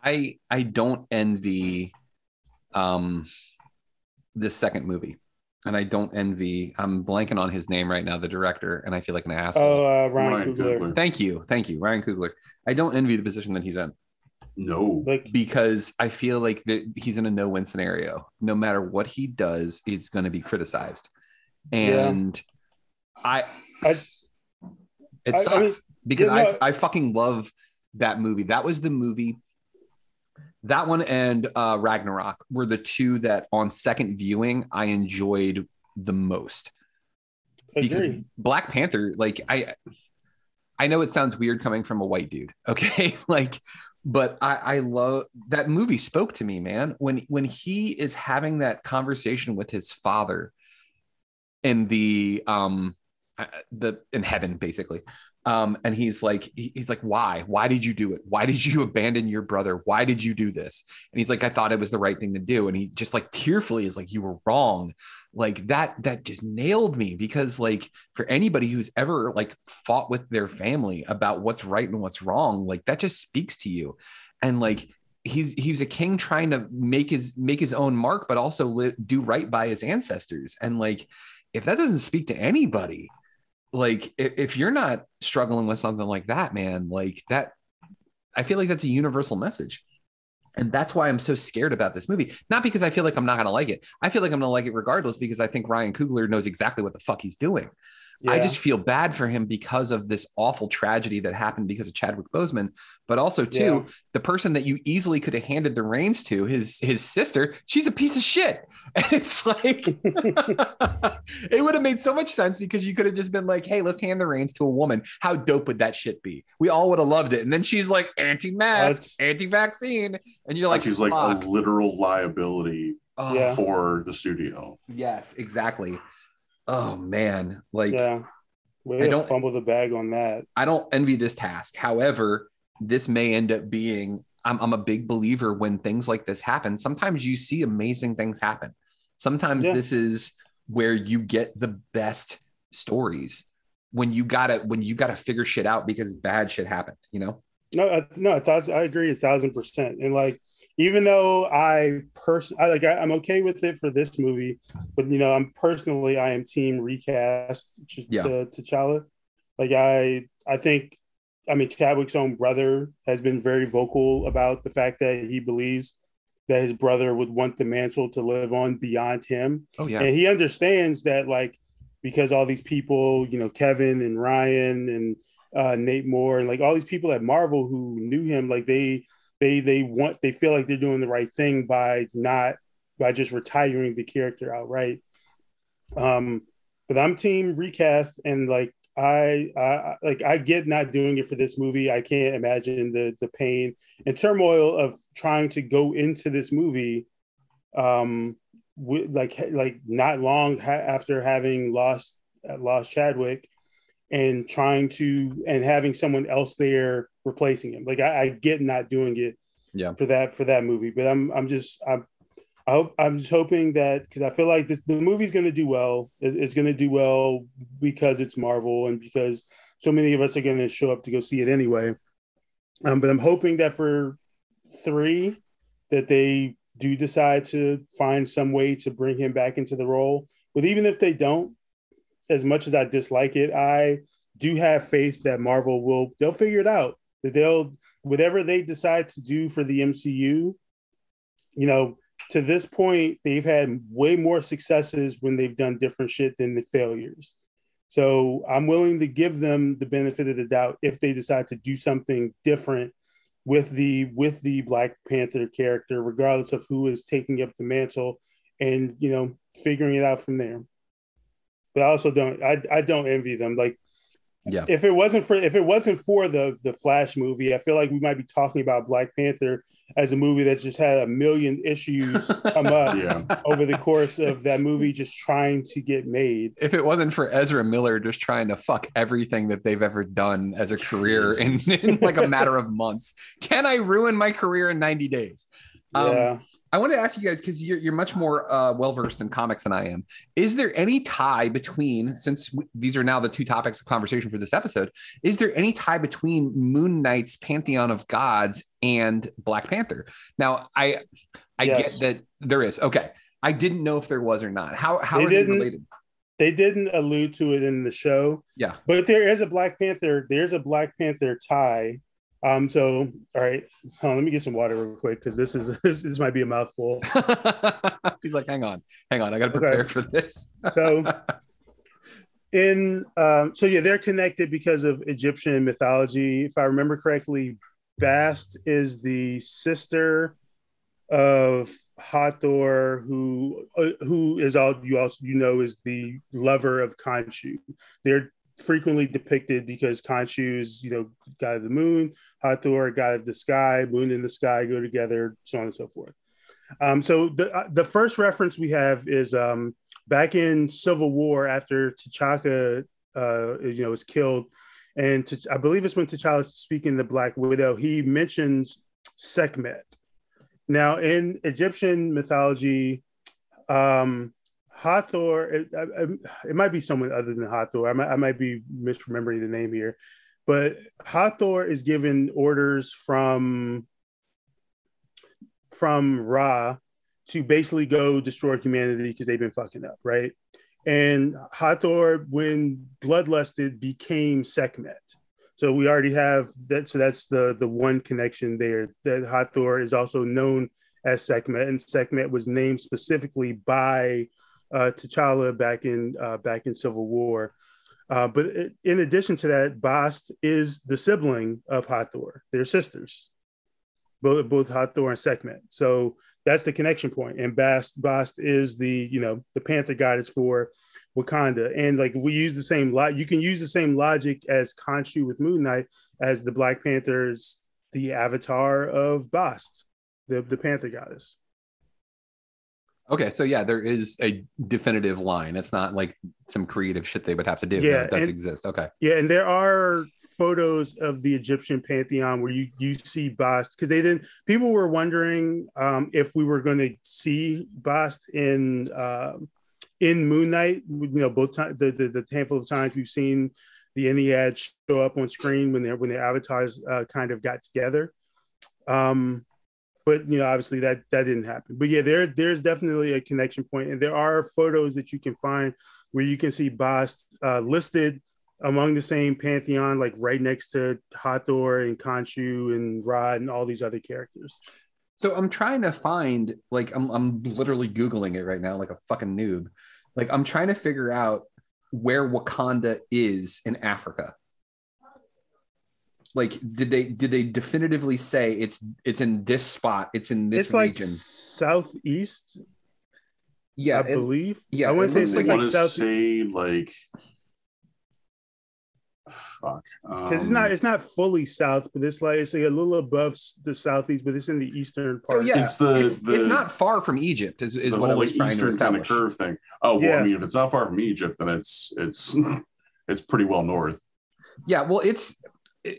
I don't envy this second movie, and I don't envy. I'm blanking on his name right now, the director, and I feel like an asshole. Oh, Ryan Coogler. Thank you, Ryan Coogler. I don't envy the position that he's in. No, because I feel like he's in a no-win scenario. No matter what he does, he's going to be criticized, and it sucks because I fucking love that movie. That was the movie. That one and Ragnarok were the two that on second viewing I enjoyed the most. Because Black Panther, like I know it sounds weird coming from a white dude, okay? But I love that movie. Spoke to me, man. When he is having that conversation with his father in in heaven, basically. And he's like, why? Why did you do it? Why did you abandon your brother? Why did you do this? And he's like, I thought it was the right thing to do. And he just like tearfully is like, you were wrong. Like that just nailed me because like for anybody who's ever like fought with their family about what's right and what's wrong, like that just speaks to you. And like, he was a king trying to make his own mark, but also do right by his ancestors. And like, if that doesn't speak to anybody, like if you're not struggling with something like that, man, like that, I feel like that's a universal message. And that's why I'm so scared about this movie. Not because I feel like I'm not going to like it. I feel like I'm going to like it regardless, because I think Ryan Coogler knows exactly what the fuck he's doing. Yeah. I just feel bad for him because of this awful tragedy that happened because of Chadwick Boseman. But also, too, the person that you easily could have handed the reins to, his sister, she's a piece of shit. And it's like, it would have made so much sense, because you could have just been like, hey, let's hand the reins to a woman. How dope would that shit be? We all would have loved it. And then she's like, anti-mask, anti-vaccine. And you're like, she's fuck. Like a literal liability for the studio. Yes, exactly. Oh man, like I don't fumble the bag on that. I don't envy this task. However, this may end up being, I'm a big believer when things like this happen. Sometimes you see amazing things happen. Sometimes this is where you get the best stories, when you gotta figure shit out because bad shit happened, you know? No, I agree 1,000%. And like, even though I'm okay with it for this movie, but you know, I am team recast to T'Challa. Like I think, I mean, Chadwick's own brother has been very vocal about the fact that he believes that his brother would want the mantle to live on beyond him. Oh yeah, and he understands that, like, because all these people, you know, Kevin and Ryan and Nate Moore and like all these people at Marvel who knew him, like they feel like they're doing the right thing by just retiring the character outright. But I'm team recast, and like I get not doing it for this movie. I can't imagine the pain and turmoil of trying to go into this movie with not long after having lost Chadwick, and having someone else there replacing him. Like I get not doing it for that movie, but I'm just hoping that, because I feel like the movie's going to do well. It's going to do well because it's Marvel and because so many of us are going to show up to go see it anyway. But I'm hoping that for 3, that they do decide to find some way to bring him back into the role. But even if they don't, as much as I dislike it, I do have faith that Marvel they'll figure it out. That whatever they decide to do for the MCU, you know, to this point, they've had way more successes when they've done different shit than the failures. So I'm willing to give them the benefit of the doubt if they decide to do something different with the Black Panther character, regardless of who is taking up the mantle, and, you know, figuring it out from there. But I also don't envy them. Like, if it wasn't for the Flash movie, I feel like we might be talking about Black Panther as a movie that's just had a million issues come up over the course of that movie just trying to get made. If it wasn't for Ezra Miller just trying to fuck everything that they've ever done as a career in like a matter of months. Can I ruin my career in 90 days? I want to ask you guys, because you're much more well-versed in comics than I am. Is there any tie between, since these are now the 2 topics of conversation for this episode, is there any tie between Moon Knight's Pantheon of Gods and Black Panther? Now, I get that there is. Okay. I didn't know if there was or not. How are they related? They didn't allude to it in the show. Yeah. But there is a Black Panther. There's a Black Panther tie. So, all right, let me get some water real quick, because this might be a mouthful. He's like, hang on, I got to prepare for this. So they're connected because of Egyptian mythology. If I remember correctly, Bast is the sister of Hathor, who is is the lover of Khonshu. They're frequently depicted because Khonshu is, you know, god of the moon, Hathor, god of the sky, moon and the sky go together, so on and so forth. So the first reference we have is back in Civil War, after T'Chaka, is killed, and I believe it's when T'Challa's speaking to Black Widow, he mentions Sekhmet. Now, in Egyptian mythology, Hathor, it might be someone other than Hathor. I might be misremembering the name here, but Hathor is given orders from Ra to basically go destroy humanity because they've been fucking up, right? And Hathor, when bloodlusted, became Sekhmet. So we already have that. So that's the one connection there. That Hathor is also known as Sekhmet, and Sekhmet was named specifically by T'Challa back in Civil War. But in addition to that, Bast is the sibling of Hathor. They're sisters, both Hathor and Sekhmet. So that's the connection point. And Bast is the Panther goddess for Wakanda. And like we use the same logic, you can use the same logic as Khonshu with Moon Knight as the Black Panther's the avatar of Bast, the Panther goddess. Okay, so yeah, there is a definitive line. It's not like some creative shit they would have to do. Yeah, it does exist. Okay. Yeah, and there are photos of the Egyptian pantheon where you see Bast, because people were wondering if we were going to see Bast in Moon Knight. You know, both the handful of times we've seen the Ennead show up on screen when their avatars kind of got together. But, you know, obviously that didn't happen. But yeah, there's definitely a connection point. And there are photos that you can find where you can see Bast listed among the same pantheon, like right next to Hathor and Khonshu and Rod and all these other characters. So I'm trying to find, like, I'm literally Googling it right now like a fucking noob. Like, I'm trying to figure out where Wakanda is in Africa. Like, did they definitively say it's in this spot? It's in this region. It's like southeast. Yeah, I believe. Yeah, I want to say it's like southeast. Fuck. Because it's not fully south, but it's like a little above the southeast, but it's in the eastern part. So yeah, it's not far from Egypt. Is what I was trying to establish. Kind of curve thing. Oh well, yeah. I mean, if it's not far from Egypt, then it's pretty well north. Yeah, well, it's.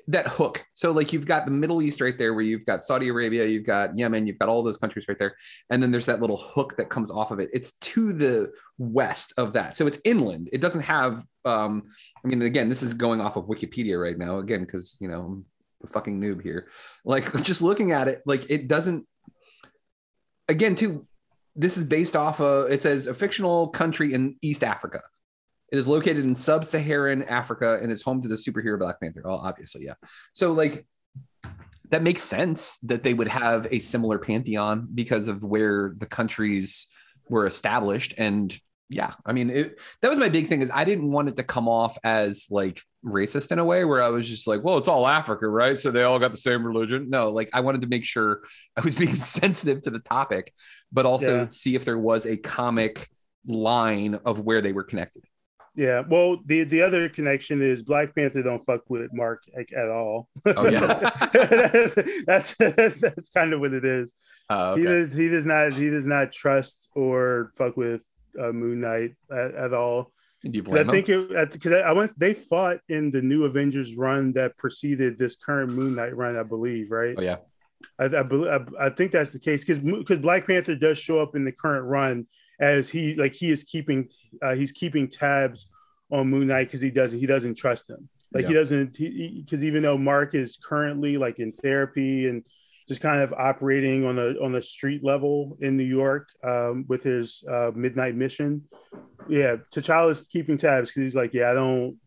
That hook. So like you've got the Middle East right there where you've got Saudi Arabia, you've got Yemen, you've got all those countries right there. And then there's that little hook that comes off of it. It's to the west of that. So it's inland. It doesn't have, I mean, again, this is going off of Wikipedia right now, again, because, you know, I'm a fucking noob here. Like just looking at it, like it doesn't, again, too, this is based off of, it says a fictional country in East Africa. It is located in sub-Saharan Africa and is home to the superhero Black Panther. Oh, obviously, yeah. So, like, that makes sense that they would have a similar pantheon because of where the countries were established. And, yeah, I mean, that was my big thing is I didn't want it to come off as, like, racist in a way where I was just like, well, it's all Africa, right? So they all got the same religion. No, like, I wanted to make sure I was being sensitive to the topic, but also see if there was a comic line of where they were connected. Yeah, well, the other connection is Black Panther don't fuck with Mark at all. Oh, yeah. that's kind of what it is. Okay. He does not trust or fuck with Moon Knight at all. Do you blame him? I think they fought in the New Avengers run that preceded this current Moon Knight run, I believe, right? Oh yeah, I think that's the case because Black Panther does show up in the current run. As he's keeping tabs on Moon Knight because he doesn't trust him. Like because even though Mark is currently like in therapy and just kind of operating on a street level in New York with his midnight mission. Yeah, T'Challa's keeping tabs because he's like, yeah, I don't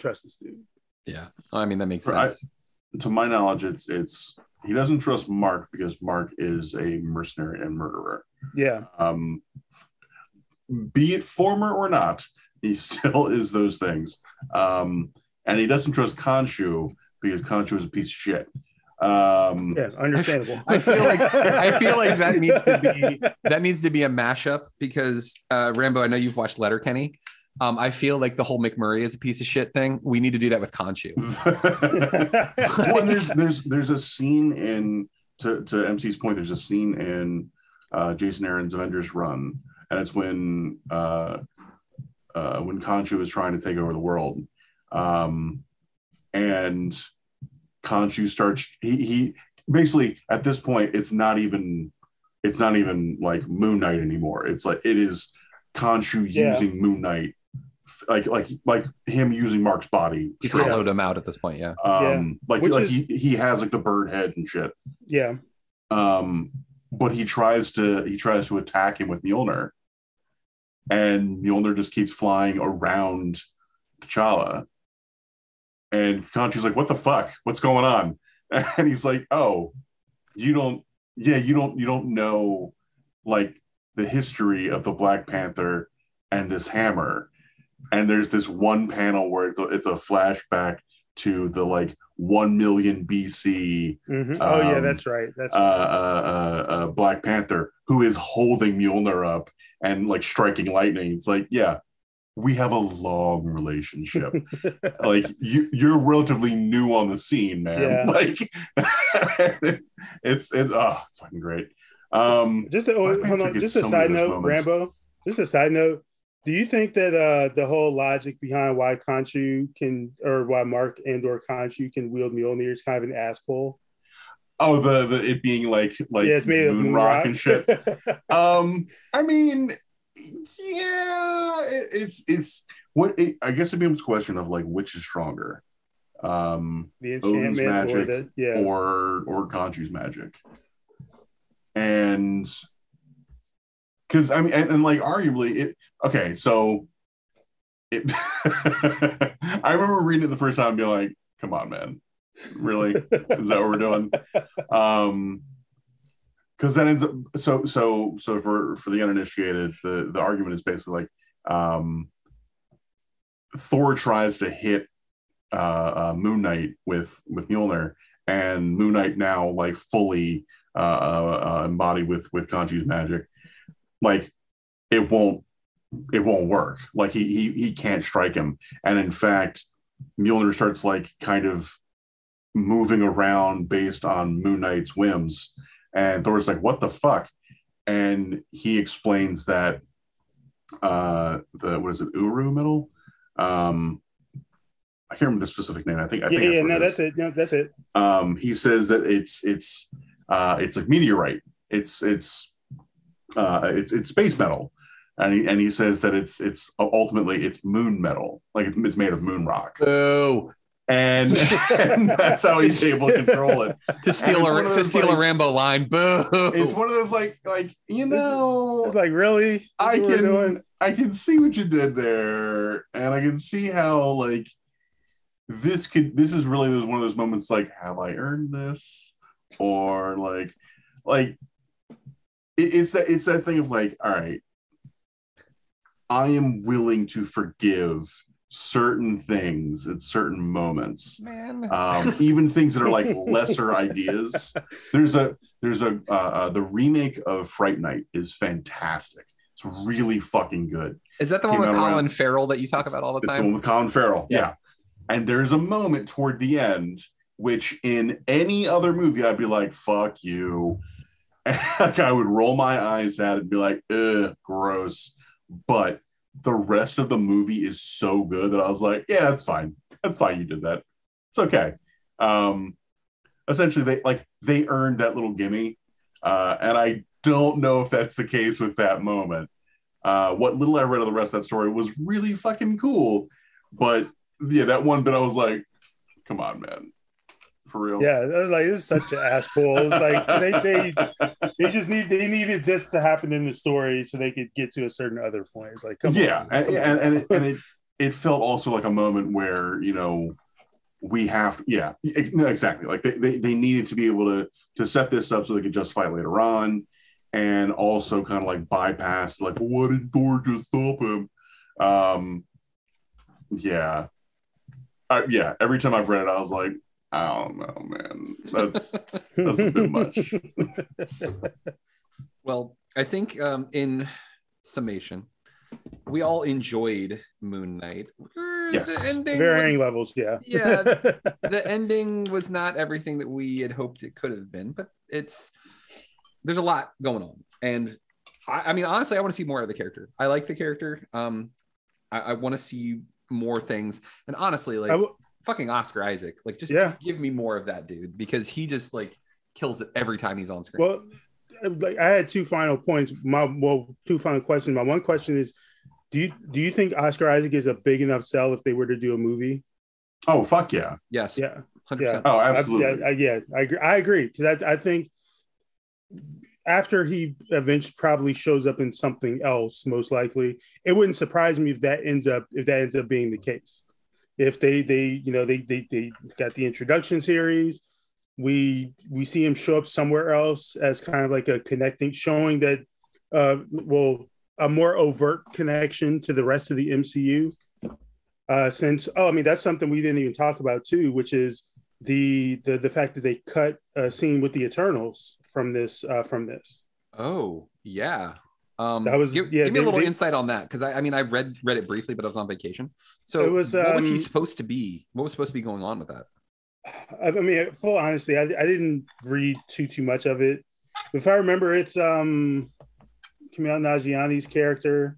trust this dude. Yeah, I mean that makes sense. To my knowledge, it's he doesn't trust Mark because Mark is a mercenary and murderer. Yeah. Be it former or not, he still is those things. And he doesn't trust Khonshu because Khonshu is a piece of shit. Yeah, understandable. I feel like that needs to be a mashup because Rambo, I know you've watched Letterkenny. I feel like the whole McMurray is a piece of shit thing. We need to do that with Khonshu. Well, and there's a scene in to MC's point. There's a scene in Jason Aaron's Avengers run, and it's when Khonshu is trying to take over the world, and Khonshu starts. He basically at this point, it's not even like Moon Knight anymore. It's like it is Khonshu using Moon Knight. Like him using Mark's body. He's hollowed him out at this point, yeah. He has like the bird head and shit. Yeah. But he tries to attack him with Mjolnir, and Mjolnir just keeps flying around T'Challa, And Khonshu's like, what the fuck? What's going on? And he's like, oh, you don't know, like, the history of the Black Panther and this hammer. And there's this one panel where it's a flashback to the, like, 1 million BC. Mm-hmm. Oh, yeah, that's right. That's right. Black Panther, who is holding Mjolnir up and, like, striking lightning. It's like, yeah, we have a long relationship. Like, you're relatively new on the scene, man. Yeah. Like, it's fucking great. Just a side note, Rambo. Just a side note. Do you think that the whole logic behind why Khonshu can, or why Mark and/or Khonshu can wield Mjolnir is kind of an ass pull? Oh, the it being like yeah, it's made moon rock and shit. I mean, yeah, it's what it, I guess it becomes a question of like which is stronger, the Odin's magic or Khonshu's magic, and. Because I mean, and like arguably, it okay. So, it, I remember reading it the first time and being like, "Come on, man, really? Is that what we're doing?" Because that ends up so for the uninitiated, the argument is basically like, Thor tries to hit Moon Knight with Mjolnir, and Moon Knight now like fully embodied with Khonshu's magic. Like it won't work. Like he can't strike him. And in fact, Mjolnir starts like kind of moving around based on Moon Knight's whims. And Thor's like, what the fuck? And he explains that Uru metal? I can't remember the specific name. That's it. He says that it's like meteorite. It's space metal, and he says that it's ultimately it's moon metal, like it's made of moon rock. Oh, and that's how he's able to control it. To steal a Rambo line. Boo! It's one of those like you know, it's like really. I can see what you did there, and I can see how like this is really one of those moments like have I earned this or like. It's that thing of like, all right, I am willing to forgive certain things at certain moments, man. Even things that are like lesser ideas. There's the remake of Fright Night is fantastic. It's really fucking good. Is that the one with Colin Farrell that you talk about all the time? It's the one with Colin Farrell, yeah. And there's a moment toward the end, which in any other movie I'd be like, fuck you. Like I would roll my eyes at it and be like, ugh, gross. But the rest of the movie is so good that I was like, yeah, that's fine. That's fine. You did that. It's okay. Essentially, they earned that little gimme. And I don't know if that's the case with that moment. What little I read of the rest of that story was really fucking cool. But yeah, that one bit I was like, come on, man. For real, yeah. I was like, this is such an asshole. It was like they just needed this to happen in the story so they could get to a certain other point. It's like, it felt also like a moment where you know we have, yeah, exactly. Like they needed to be able to set this up so they could justify it later on, and also kind of like bypass like what did Thor just stop him? Yeah. Every time I've read it, I was like. I don't know, man. That's a bit much. Well, I think in summation, we all enjoyed Moon Knight. Yes. Varying levels. Yeah. The ending was not everything that we had hoped it could have been, but there's a lot going on. And I mean, honestly, I want to see more of the character. I like the character. I want to see more things. And honestly, like... fucking Oscar Isaac, like just give me more of that dude because he just like kills it every time he's on screen. Well, like I had two final points. Two final questions. My one question is, do you think Oscar Isaac is a big enough sell if they were to do a movie? Oh fuck yeah, yes, yeah, 100%. Oh absolutely, I agree because I think after he eventually probably shows up in something else, most likely it wouldn't surprise me if that ends up being the case. if they got the introduction series, we see him show up somewhere else as kind of like a connecting, showing that a more overt connection to the rest of the MCU. That's something we didn't even talk about too, which is the fact that they cut a scene with the Eternals from this. Oh yeah, that was give me a little insight on that, because I mean I read it briefly, but I was on vacation. So it was, what was he supposed to be? What was supposed to be going on with that? I mean, full honesty, I didn't read too much of it. If I remember, it's Kumail Nanjiani's character,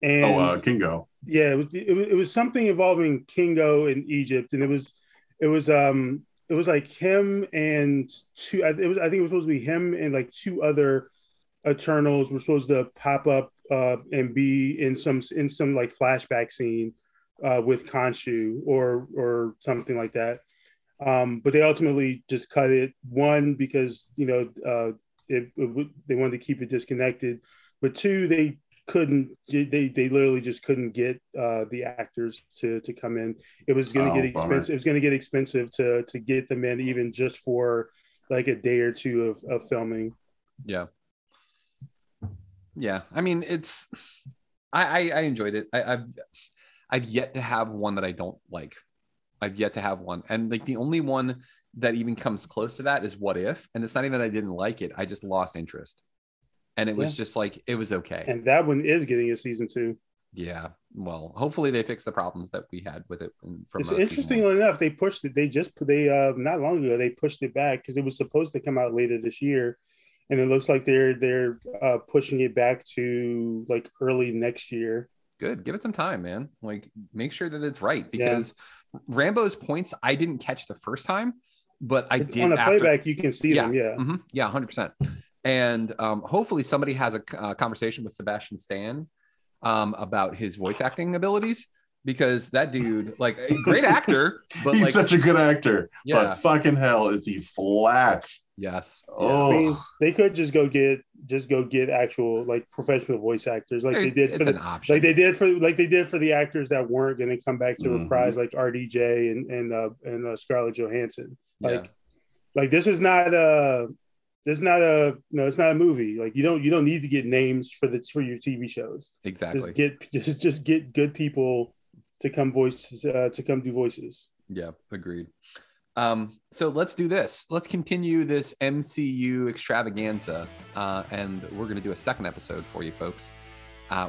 and Kingo. Yeah, it was something involving Kingo in Egypt, and it was like him and two. I think it was supposed to be him and like two other Eternals were supposed to pop up and be in some like flashback scene with Khonshu or something like that. But they ultimately just cut it, one because they wanted to keep it disconnected, but two, they couldn't. They literally just couldn't get the actors to come in. It was going to get expensive. Bummer. It was going to get expensive to get them in, even just for like a day or two of filming. Yeah. I mean, it's. I enjoyed it. I've yet to have one that I don't like. I've yet to have one, and like the only one that even comes close to that is What If, and it's not even that I didn't like it. I just lost interest. And it was just like, it was okay. And that one is getting a season 2. Yeah. Well, hopefully they fix the problems that we had with it. It's interestingly enough, they pushed it. They not long ago, they pushed it back because it was supposed to come out later this year. And it looks like they're pushing it back to like early next year. Good. Give it some time, man. Like, make sure that it's right, because Rambo's points, I didn't catch the first time, but I did. On the playback, you can see them. Yeah. Mm-hmm. Yeah. 100%. And hopefully somebody has a conversation with Sebastian Stan about his voice acting abilities, because that dude, like, a great actor, but he's like, such a good actor. Yeah. But fucking hell, is he flat? Yes. Oh, I mean, they could just go get actual like professional voice actors, like they did for the actors that weren't going to come back to reprise, like RDJ and Scarlett Johansson. Like this is not a. It's not a movie. Like you don't need to get names for your TV shows. Exactly. Just get good people to come do voices. Yeah, agreed. So let's do this. Let's continue this MCU extravaganza, and we're going to do a second episode for you folks,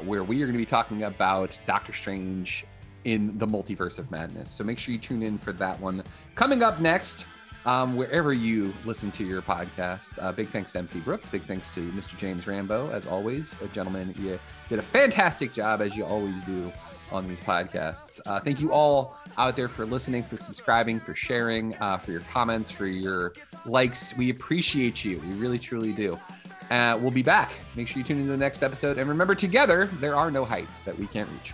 where we are going to be talking about Doctor Strange in the Multiverse of Madness. So make sure you tune in for that one. Coming up next. Wherever you listen to your podcasts. Big thanks to MC Brooks. Big thanks to Mr. James Rambo, as always. Gentlemen, you did a fantastic job, as you always do on these podcasts. Thank you all out there for listening, for subscribing, for sharing, for your comments, for your likes. We appreciate you. We really, truly do. We'll be back. Make sure you tune into the next episode. And remember, together, there are no heights that we can't reach.